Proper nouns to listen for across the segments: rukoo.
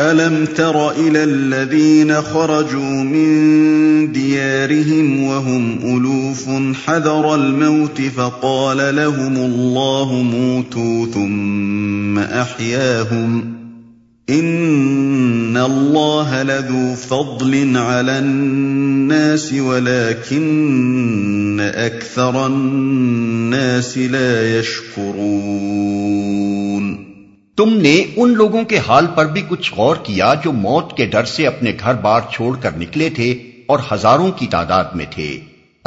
أَلَمْ تَرَ إِلَى الَّذِينَ خَرَجُوا مِنْ دِيَارِهِمْ وَهُمْ أُلُوفٌ حَذَرَ الْمَوْتِ فَقَالَ لَهُمُ اللَّهُ مُوتُوا ثُمَّ أَحْيَاهُمْ إِنَّ اللَّهَ لَذُو فَضْلٍ عَلَى النَّاسِ وَلَكِنَّ أَكْثَرَ النَّاسِ لَا يَشْكُرُونَ۔ تم نے ان لوگوں کے حال پر بھی کچھ غور کیا جو موت کے ڈر سے اپنے گھر بار چھوڑ کر نکلے تھے اور ہزاروں کی تعداد میں تھے۔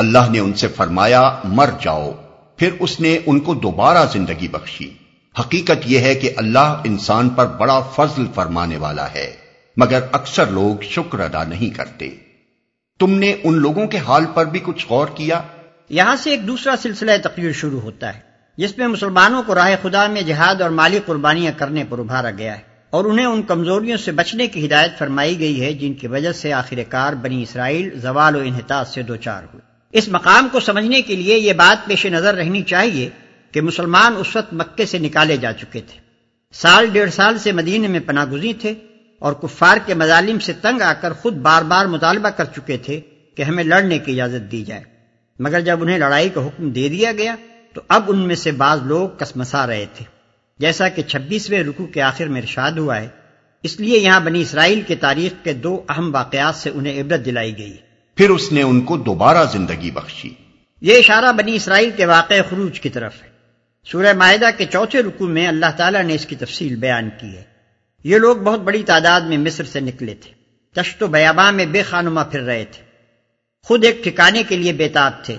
اللہ نے ان سے فرمایا مر جاؤ، پھر اس نے ان کو دوبارہ زندگی بخشی۔ حقیقت یہ ہے کہ اللہ انسان پر بڑا فضل فرمانے والا ہے، مگر اکثر لوگ شکر ادا نہیں کرتے۔ تم نے ان لوگوں کے حال پر بھی کچھ غور کیا۔ یہاں سے ایک دوسرا سلسلہ تقریر شروع ہوتا ہے جس میں مسلمانوں کو راہ خدا میں جہاد اور مالی قربانیاں کرنے پر ابھارا گیا ہے اور انہیں ان کمزوریوں سے بچنے کی ہدایت فرمائی گئی ہے جن کی وجہ سے آخر کار بنی اسرائیل زوال و انحطاط سے دوچار ہوئے۔ اس مقام کو سمجھنے کے لیے یہ بات پیش نظر رہنی چاہیے کہ مسلمان اس وقت مکے سے نکالے جا چکے تھے، سال ڈیڑھ سال سے مدینے میں پناہ گزین تھے اور کفار کے مظالم سے تنگ آ کر خود بار بار مطالبہ کر چکے تھے کہ ہمیں لڑنے کی اجازت دی جائے، مگر جب انہیں لڑائی کا حکم دے دیا گیا تو اب ان میں سے بعض لوگ کسمسا رہے تھے، جیسا کہ 26ویں رکوع کے آخر میں ارشاد ہوا ہے۔ اس لیے یہاں بنی اسرائیل کے تاریخ کے دو اہم واقعات سے انہیں عبرت دلائی گئی، پھر اس نے ان کو دوبارہ زندگی بخشی۔ یہ اشارہ بنی اسرائیل کے واقع خروج کی طرف ہے۔ سورہ مائدہ کے چوتھے رکوع میں اللہ تعالیٰ نے اس کی تفصیل بیان کی ہے۔ یہ لوگ بہت بڑی تعداد میں مصر سے نکلے تھے، دشت و بیاباں میں بے خانما پھر رہے تھے، خود ایک ٹھکانے کے لیے بےتاب تھے،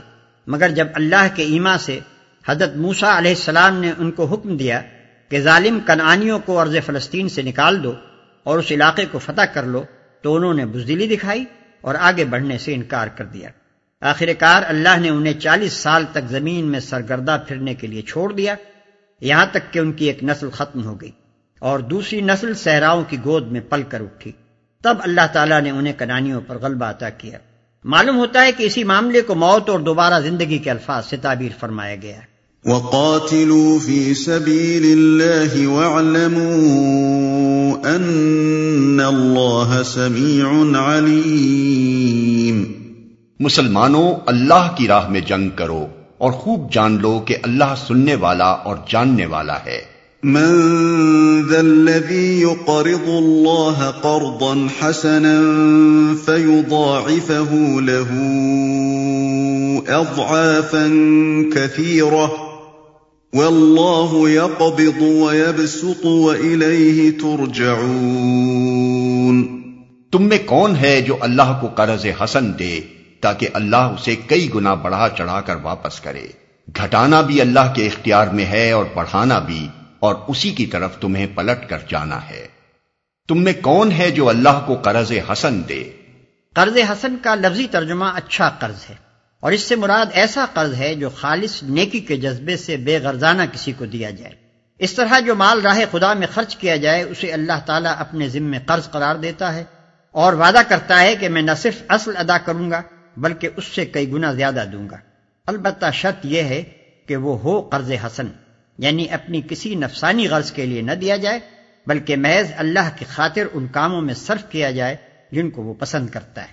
مگر جب اللہ کے ایما سے حضرت موسیٰ علیہ السلام نے ان کو حکم دیا کہ ظالم کنعانیوں کو ارض فلسطین سے نکال دو اور اس علاقے کو فتح کر لو، تو انہوں نے بزدلی دکھائی اور آگے بڑھنے سے انکار کر دیا۔ آخر کار اللہ نے انہیں 40 سال تک زمین میں سرگردہ پھرنے کے لیے چھوڑ دیا، یہاں تک کہ ان کی ایک نسل ختم ہو گئی اور دوسری نسل صحراؤں کی گود میں پل کر اٹھی۔ تب اللہ تعالیٰ نے انہیں کنعانیوں پر غلبہ عطا کیا۔ معلوم ہوتا ہے کہ اسی معاملے کو موت اور دوبارہ زندگی کے الفاظ سے تعبیر فرمایا گیا ہے۔ وَقَاتِلُوا فِي سَبِيلِ اللَّهِ وَاعْلَمُوا أَنَّ اللَّهَ سَمِيعٌ عَلِيمٌ۔ مسلمانوں، اللہ کی راہ میں جنگ کرو اور خوب جان لو کہ اللہ سننے والا اور جاننے والا ہے۔ مَن ذَا الَّذِي يُقْرِضُ اللَّهَ قَرْضًا حَسَنًا فَيُضَاعِفَهُ لَهُ أَضْعَافًا كَثِيرَةً وَاللَّهُ يَقْبِضُ وَيَبْسُطُ وَإِلَيْهِ تُرْجَعُونَ۔ تم میں کون ہے جو اللہ کو قرض حسن دے تاکہ اللہ اسے کئی گنا بڑھا چڑھا کر واپس کرے؟ گھٹانا بھی اللہ کے اختیار میں ہے اور بڑھانا بھی، اور اسی کی طرف تمہیں پلٹ کر جانا ہے۔ تم میں کون ہے جو اللہ کو قرض حسن دے؟ قرض حسن کا لفظی ترجمہ اچھا قرض ہے، اور اس سے مراد ایسا قرض ہے جو خالص نیکی کے جذبے سے بے غرضانہ کسی کو دیا جائے۔ اس طرح جو مال راہ خدا میں خرچ کیا جائے اسے اللہ تعالیٰ اپنے ذمے قرض قرار دیتا ہے اور وعدہ کرتا ہے کہ میں نہ صرف اصل ادا کروں گا بلکہ اس سے کئی گنا زیادہ دوں گا، البتہ شرط یہ ہے کہ وہ ہو قرض حسن، یعنی اپنی کسی نفسانی غرض کے لیے نہ دیا جائے بلکہ محض اللہ کی خاطر ان کاموں میں صرف کیا جائے جن کو وہ پسند کرتا ہے۔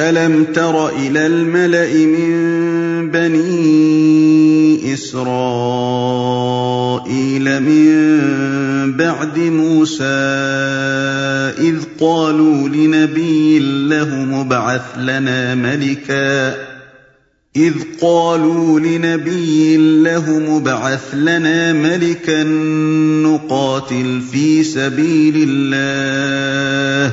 أَلَمْ تَرَ إِلَى الْمَلَإِ مِنْ بَنِي إِسْرَائِيلَ مِنْ بَعْدِ مُوسَى إِذْ قَالُوا لِنَبِيٍّ لَهُمُ ابْعَثْ لَنَا مَلِكًا نُقَاتِلْ فِي سَبِيلِ اللَّهِ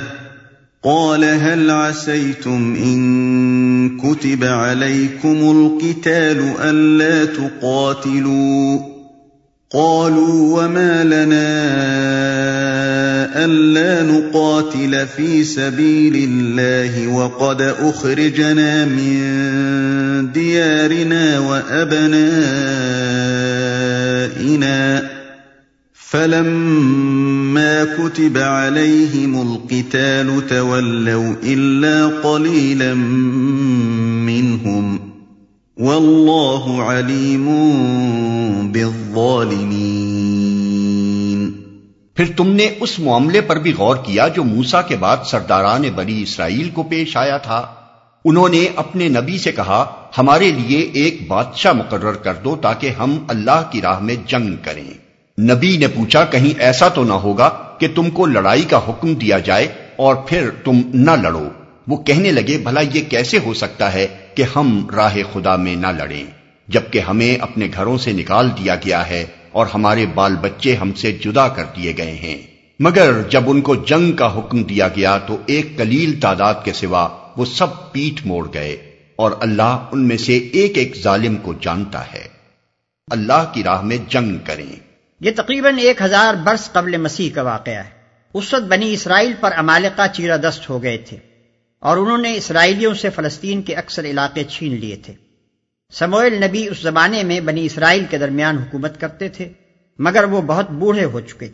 قال هل عسيتم إن كتب عليكم القتال ألا تقاتلوا قالوا وما لنا ألا نقاتل في سبيل الله وقد أخرجنا من ديارنا وأبنائنا فَلَمَّا كُتِبَ عَلَيْهِمُ الْقِتَالُ تَوَلَّوْا إِلَّا قَلِيلًا مِّنْهُمْ وَاللَّهُ عَلِيمٌ بِالظَّالِمِينَ۔ پھر تم نے اس معاملے پر بھی غور کیا جو موسیٰ کے بعد سرداران بنی اسرائیل کو پیش آیا تھا؟ انہوں نے اپنے نبی سے کہا ہمارے لیے ایک بادشاہ مقرر کر دو تاکہ ہم اللہ کی راہ میں جنگ کریں۔ نبی نے پوچھا کہیں ایسا تو نہ ہوگا کہ تم کو لڑائی کا حکم دیا جائے اور پھر تم نہ لڑو۔ وہ کہنے لگے بھلا یہ کیسے ہو سکتا ہے کہ ہم راہ خدا میں نہ لڑیں، جبکہ ہمیں اپنے گھروں سے نکال دیا گیا ہے اور ہمارے بال بچے ہم سے جدا کر دیے گئے ہیں۔ مگر جب ان کو جنگ کا حکم دیا گیا تو ایک قلیل تعداد کے سوا وہ سب پیٹھ موڑ گئے، اور اللہ ان میں سے ایک ایک ظالم کو جانتا ہے۔ اللہ کی راہ میں جنگ کریں۔ یہ تقریباً 1000 برس قبل مسیح کا واقعہ ہے۔ اس وقت بنی اسرائیل پر عمالقہ چیرہ دست ہو گئے تھے اور انہوں نے اسرائیلیوں سے فلسطین کے اکثر علاقے چھین لیے تھے۔ سموئیل نبی اس زمانے میں بنی اسرائیل کے درمیان حکومت کرتے تھے، مگر وہ بہت بوڑھے ہو چکے،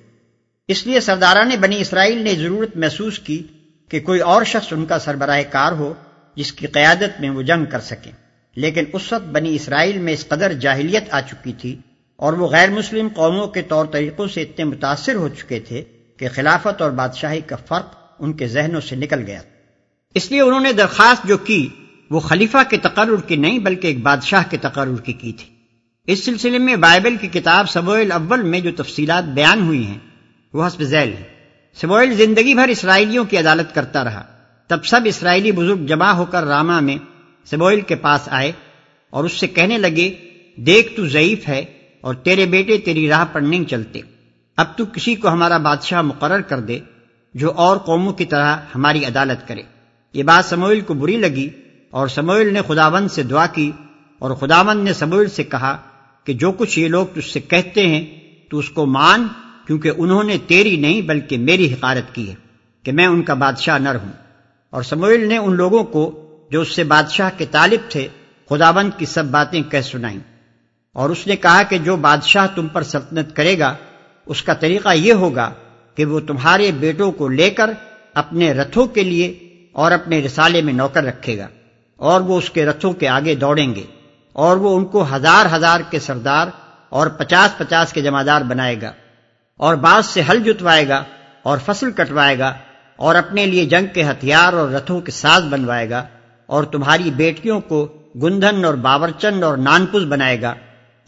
اس لیے سرداران بنی اسرائیل نے ضرورت محسوس کی کہ کوئی اور شخص ان کا سربراہ کار ہو جس کی قیادت میں وہ جنگ کر سکیں۔ لیکن اس وقت بنی اسرائیل میں اس قدر جاہلیت آ چکی تھی اور وہ غیر مسلم قوموں کے طور طریقوں سے اتنے متاثر ہو چکے تھے کہ خلافت اور بادشاہی کا فرق ان کے ذہنوں سے نکل گیا۔ اس لیے انہوں نے درخواست جو کی وہ خلیفہ کے تقرر کی نہیں بلکہ ایک بادشاہ کے تقرر کی تھی۔ اس سلسلے میں بائبل کی کتاب سموئیل اول میں جو تفصیلات بیان ہوئی ہیں وہ حسب ذیل ہیں۔ سموئیل زندگی بھر اسرائیلیوں کی عدالت کرتا رہا، تب سب اسرائیلی بزرگ جمع ہو کر راما میں سموئیل کے پاس آئے اور اس سے کہنے لگے دیکھ تو ضعیف ہے اور تیرے بیٹے تیری راہ پر نہیں چلتے، اب تو کسی کو ہمارا بادشاہ مقرر کر دے جو اور قوموں کی طرح ہماری عدالت کرے۔ یہ بات سموئیل کو بری لگی اور سموئیل نے خداوند سے دعا کی، اور خداوند نے سموئیل سے کہا کہ جو کچھ یہ لوگ تجھ سے کہتے ہیں تو اس کو مان، کیونکہ انہوں نے تیری نہیں بلکہ میری حقارت کی ہے کہ میں ان کا بادشاہ نہ رہوں۔ اور سموئیل نے ان لوگوں کو جو اس سے بادشاہ کے طالب تھے خداوند کی سب باتیں کہہ سنائیں، اور اس نے کہا کہ جو بادشاہ تم پر سلطنت کرے گا اس کا طریقہ یہ ہوگا کہ وہ تمہارے بیٹوں کو لے کر اپنے رتھوں کے لیے اور اپنے رسالے میں نوکر رکھے گا، اور وہ اس کے رتھوں کے آگے دوڑیں گے، اور وہ ان کو 1000 کے سردار اور 50 کے جمعدار بنائے گا، اور باز سے ہل جتوائے گا اور فصل کٹوائے گا، اور اپنے لیے جنگ کے ہتھیار اور رتھوں کے ساز بنوائے گا، اور تمہاری بیٹیوں کو گندھن اور باورچن اور نانپس بنائے گا،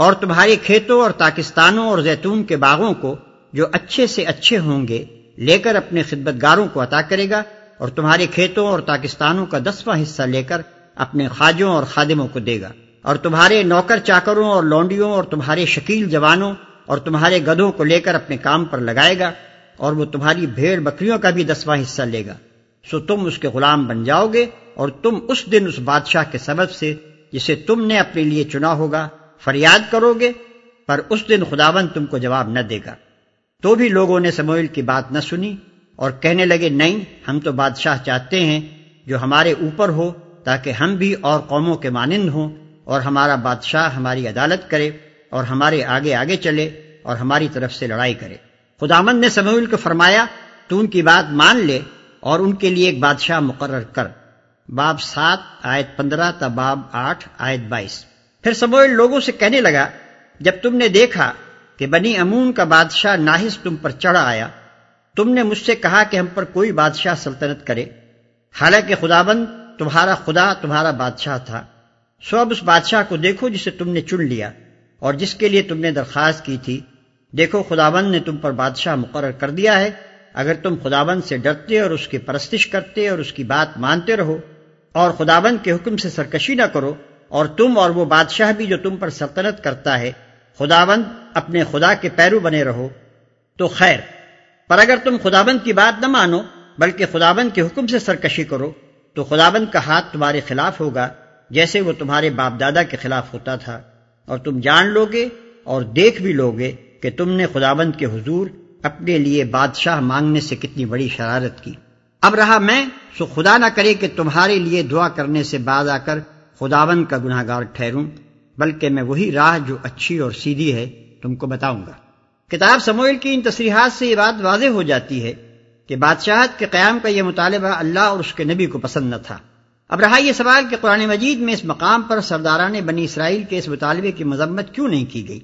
اور تمہارے کھیتوں اور پاکستانوں اور زیتون کے باغوں کو جو اچھے سے اچھے ہوں گے لے کر اپنے خدمتگاروں کو عطا کرے گا، اور تمہارے کھیتوں اور پاکستانوں کا 10واں حصہ لے کر اپنے خواجوں اور خادموں کو دے گا، اور تمہارے نوکر چاکروں اور لونڈیوں اور تمہارے شکیل جوانوں اور تمہارے گدھوں کو لے کر اپنے کام پر لگائے گا، اور وہ تمہاری بھیڑ بکریوں کا بھی 10واں حصہ لے گا۔ سو تم اس کے غلام بن جاؤ گے، اور تم اس دن اس بادشاہ کے سبب سے جسے تم نے اپنے لیے چنا ہوگا فریاد کرو گے، پر اس دن خداوند تم کو جواب نہ دے گا۔ تو بھی لوگوں نے سموئیل کی بات نہ سنی اور کہنے لگے نہیں، ہم تو بادشاہ چاہتے ہیں جو ہمارے اوپر ہو تاکہ ہم بھی اور قوموں کے مانند ہوں، اور ہمارا بادشاہ ہماری عدالت کرے اور ہمارے آگے چلے اور ہماری طرف سے لڑائی کرے۔ خداوند نے سموئیل کو فرمایا تو ان کی بات مان لے اور ان کے لیے ایک بادشاہ مقرر کر۔ باب 7 آیت 15 تا باب 8 آیت 22۔ پھر سموئیل لوگوں سے کہنے لگا جب تم نے دیکھا کہ بنی امون کا بادشاہ ناحس تم پر چڑھ آیا، تم نے مجھ سے کہا کہ ہم پر کوئی بادشاہ سلطنت کرے، حالانکہ خداوند تمہارا خدا تمہارا بادشاہ تھا۔ سو اب اس بادشاہ کو دیکھو جسے تم نے چن لیا اور جس کے لیے تم نے درخواست کی تھی، دیکھو خداوند نے تم پر بادشاہ مقرر کر دیا ہے۔ اگر تم خداوند سے ڈرتے اور اس کی پرستش کرتے اور اس کی بات مانتے رہو اور خداوند کے حکم سے سرکشی نہ کرو، اور تم اور وہ بادشاہ بھی جو تم پر سلطنت کرتا ہے خداوند اپنے خدا کے پیرو بنے رہو تو خیر، پر اگر تم خداوند کی بات نہ مانو بلکہ خداوند کے حکم سے سرکشی کرو تو خداوند کا ہاتھ تمہارے خلاف ہوگا جیسے وہ تمہارے باپ دادا کے خلاف ہوتا تھا، اور تم جان لو گے اور دیکھ بھی لو گے کہ تم نے خداوند کے حضور اپنے لیے بادشاہ مانگنے سے کتنی بڑی شرارت کی۔ اب رہا میں، سو خدا نہ کرے کہ تمہارے لیے دعا کرنے سے باز آ کر خداوند کا گنہگار ٹھہروں، بلکہ میں وہی راہ جو اچھی اور سیدھی ہے تم کو بتاؤں گا۔ کتاب سموئیل کی ان تصریحات سے یہ بات واضح ہو جاتی ہے کہ بادشاہت کے قیام کا یہ مطالبہ اللہ اور اس کے نبی کو پسند نہ تھا۔ اب رہا یہ سوال کہ قرآن مجید میں اس مقام پر سرداران بنی اسرائیل کے اس مطالبے کی مذمت کیوں نہیں کی گئی،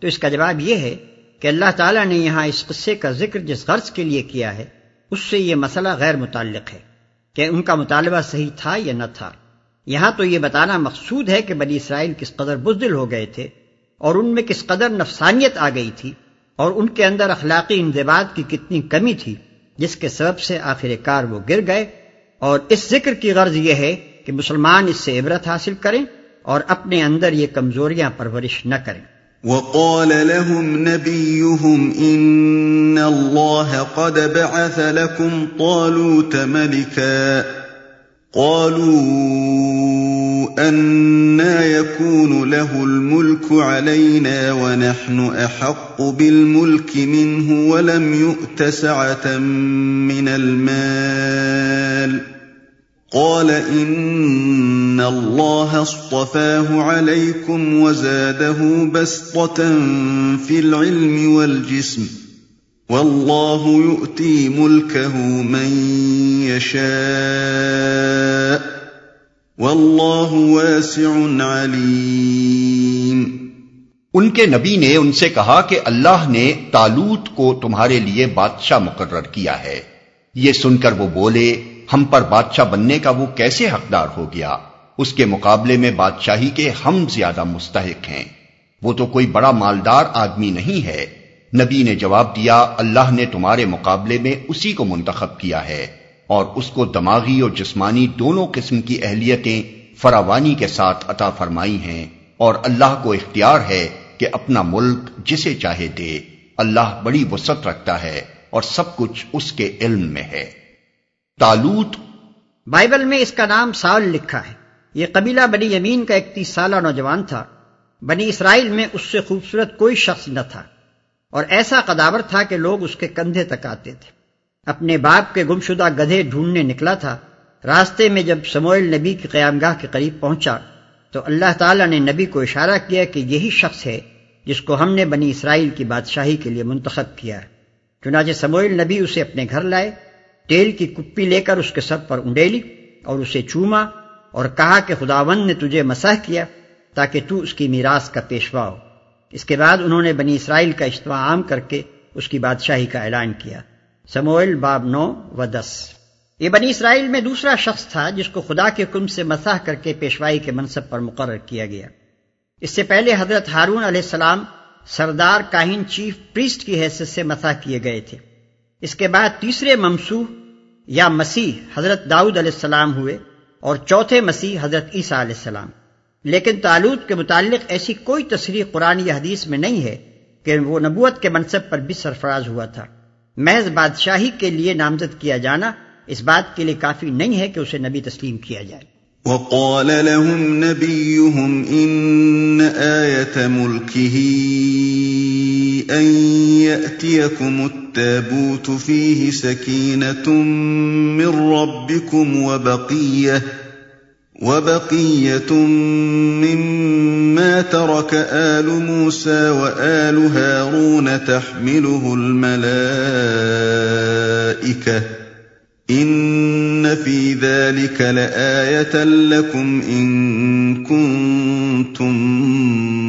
تو اس کا جواب یہ ہے کہ اللہ تعالیٰ نے یہاں اس قصے کا ذکر جس غرض کے لیے کیا ہے اس سے یہ مسئلہ غیر متعلق ہے کہ ان کا مطالبہ صحیح تھا یا نہ تھا۔ یہاں تو یہ بتانا مقصود ہے کہ بنی اسرائیل کس قدر بزدل ہو گئے تھے اور ان میں کس قدر نفسانیت آ گئی تھی اور ان کے اندر اخلاقی انضباط کی کتنی کمی تھی جس کے سبب سے آخر کار وہ گر گئے۔ اور اس ذکر کی غرض یہ ہے کہ مسلمان اس سے عبرت حاصل کریں اور اپنے اندر یہ کمزوریاں پرورش نہ کریں۔ وَقَالَ لَهُمْ نَبِيُّهُمْ إِنَّ اللَّهَ قَدْ بَعَثَ لَكُمْ طَالُوتَ مَلِكًا قَالُوا أَنَّى يَكُونُ لَهُ الْمُلْكُ عَلَيْنَا وَنَحْنُ أَحَقُّ بِالْمُلْكِ مِنْهُ وَلَمْ يُؤْتَ سَعَةً مِنَ الْمَالِ قال ان اللہ اصطفاه علیکم وزادہ بسطة فی العلم والجسم واللہ یؤتی ملکہ من یشاء واللہ واسع علیم۔ ان کے نبی نے ان سے کہا کہ اللہ نے طالوت کو تمہارے لیے بادشاہ مقرر کیا ہے۔ یہ سن کر وہ بولے ہم پر بادشاہ بننے کا وہ کیسے حقدار ہو گیا، اس کے مقابلے میں بادشاہی کے ہم زیادہ مستحق ہیں، وہ تو کوئی بڑا مالدار آدمی نہیں ہے۔ نبی نے جواب دیا اللہ نے تمہارے مقابلے میں اسی کو منتخب کیا ہے اور اس کو دماغی اور جسمانی دونوں قسم کی اہلیتیں فراوانی کے ساتھ عطا فرمائی ہیں، اور اللہ کو اختیار ہے کہ اپنا ملک جسے چاہے دے، اللہ بڑی وسعت رکھتا ہے اور سب کچھ اس کے علم میں ہے۔ طالوت بائبل میں اس کا نام سال لکھا ہے، یہ قبیلہ بنی یمین کا 31 سالہ نوجوان تھا۔ بنی اسرائیل میں اس سے خوبصورت کوئی شخص نہ تھا اور ایسا قداور تھا کہ لوگ اس کے کندھے تک آتے تھے۔ اپنے باپ کے گمشدہ گدھے ڈھونڈنے نکلا تھا، راستے میں جب سموئیل نبی کی قیامگاہ کے قریب پہنچا تو اللہ تعالیٰ نے نبی کو اشارہ کیا کہ یہی شخص ہے جس کو ہم نے بنی اسرائیل کی بادشاہی کے لیے منتخب کیا ہے۔ چنانچہ سموئیل نبی اسے اپنے گھر لائے، تیل کی کپی لے کر اس کے سر پر انڈیلی اور اسے چوما اور کہا کہ خداوند نے تجھے مسح کیا تاکہ تو اس کی میراث کا پیشوا ہو۔ اس کے بعد انہوں نے بنی اسرائیل کا اجتماع عام کر کے اس کی بادشاہی کا اعلان کیا۔ سموئیل باب 9 و 10۔ یہ بنی اسرائیل میں دوسرا شخص تھا جس کو خدا کے حکم سے مسح کر کے پیشوائی کے منصب پر مقرر کیا گیا۔ اس سے پہلے حضرت ہارون علیہ السلام سردار کاہن چیف پریسٹ کی حیثیت سے مسح کیے گئے تھے۔ اس کے بعد تیسرے ممسوح یا مسیح حضرت داؤد علیہ السلام ہوئے اور چوتھے مسیح حضرت عیسیٰ علیہ السلام۔ لیکن طالوت کے متعلق ایسی کوئی تصریح قرآن یا حدیث میں نہیں ہے کہ وہ نبوت کے منصب پر بھی سرفراز ہوا تھا۔ محض بادشاہی کے لیے نامزد کیا جانا اس بات کے لیے کافی نہیں ہے کہ اسے نبی تسلیم کیا جائے۔ وقال لهم نبيهم إن آية ملكه أن يأتيكم التابوت فيه سكينة من ربكم وبقية مما ترك آل موسى وآل هارون تحمله الملائكة إن في ذلك لآية لكم إن كنتم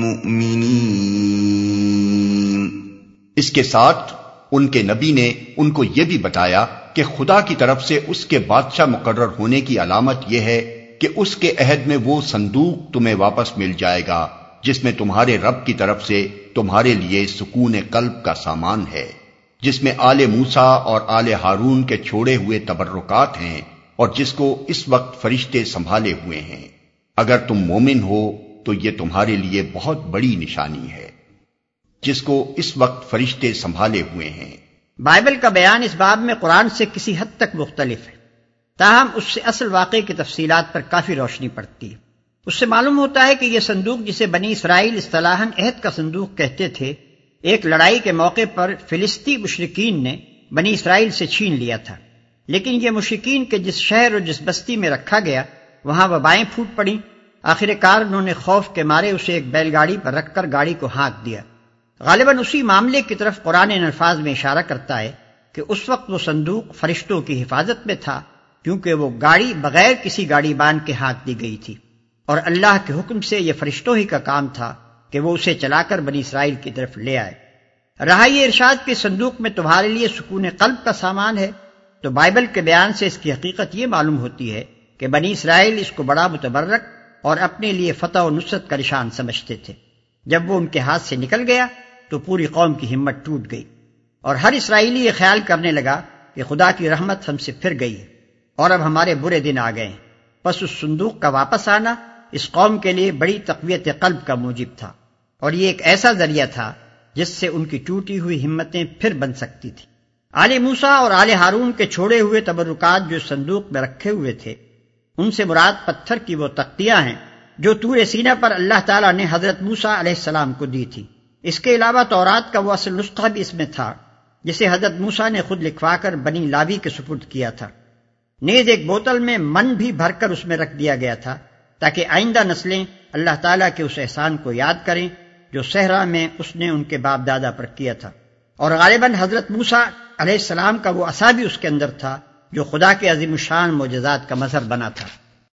مؤمنين۔ اس کے ساتھ ان کے نبی نے ان کو یہ بھی بتایا کہ خدا کی طرف سے اس کے بادشاہ مقرر ہونے کی علامت یہ ہے کہ اس کے عہد میں وہ صندوق تمہیں واپس مل جائے گا جس میں تمہارے رب کی طرف سے تمہارے لیے سکون قلب کا سامان ہے، جس میں آل موسیٰ اور آل ہارون کے چھوڑے ہوئے تبرکات ہیں اور جس کو اس وقت فرشتے سنبھالے ہوئے ہیں۔ اگر تم مومن ہو تو یہ تمہارے لیے بہت بڑی نشانی ہے جس کو اس وقت فرشتے سنبھالے ہوئے ہیں۔ بائبل کا بیان اس باب میں قرآن سے کسی حد تک مختلف ہے، تاہم اس سے اصل واقعے کی تفصیلات پر کافی روشنی پڑتی ہے۔ اس سے معلوم ہوتا ہے کہ یہ صندوق جسے بنی اسرائیل اصطلاحاً عہد کا صندوق کہتے تھے، ایک لڑائی کے موقع پر فلسطی مشرکین نے بنی اسرائیل سے چھین لیا تھا، لیکن یہ مشرکین کے جس شہر اور جس بستی میں رکھا گیا وہاں وبائیں پھوٹ پڑیں۔ آخر کار انہوں نے خوف کے مارے اسے ایک بیل گاڑی پر رکھ کر گاڑی کو ہانک دیا۔ غالباً اسی معاملے کی طرف قرآن ان الفاظ میں اشارہ کرتا ہے کہ اس وقت وہ صندوق فرشتوں کی حفاظت میں تھا کیونکہ وہ گاڑی بغیر کسی گاڑی بان کے ہانک دی گئی تھی، اور اللہ کے حکم سے یہ فرشتوں ہی کا کام تھا کہ وہ اسے چلا کر بنی اسرائیل کی طرف لے آئے۔ راہی ارشاد کے صندوق میں تمہارے لیے سکون قلب کا سامان ہے۔ تو بائبل کے بیان سے اس کی حقیقت یہ معلوم ہوتی ہے کہ بنی اسرائیل اس کو بڑا متبرک اور اپنے لیے فتح و نصرت کا نشان سمجھتے تھے۔ جب وہ ان کے ہاتھ سے نکل گیا تو پوری قوم کی ہمت ٹوٹ گئی، اور ہر اسرائیلی یہ خیال کرنے لگا کہ خدا کی رحمت ہم سے پھر گئی اور اب ہمارے برے دن آ گئے۔ پس اس صندوق کا واپس آنا اس قوم کے لیے بڑی تقویت قلب کا موجب تھا، اور یہ ایک ایسا ذریعہ تھا جس سے ان کی ٹوٹی ہوئی ہمتیں پھر بن سکتی تھیں۔ آل موسیٰ اور آل ہارون کے چھوڑے ہوئے تبرکات جو صندوق میں رکھے ہوئے تھے، ان سے مراد پتھر کی وہ تختیاں ہیں جو طور سینا پر اللہ تعالیٰ نے حضرت موسیٰ علیہ السلام کو دی تھی۔ اس کے علاوہ تورات کا وہ اصل نسخہ بھی اس میں تھا جسے حضرت موسیٰ نے خود لکھوا کر بنی لاوی کے سپرد کیا تھا۔ نیز ایک بوتل میں من بھی بھر کر اس میں رکھ دیا گیا تھا تاکہ آئندہ نسلیں اللہ تعالیٰ کے اس احسان کو یاد کریں جو صحرا میں اس نے ان کے باپ دادا پر کیا تھا، اور غالباً حضرت موسیٰ علیہ السلام کا وہ عصا بھی اس کے اندر تھا جو خدا کے عظیم الشان معجزات کا مظہر بنا تھا۔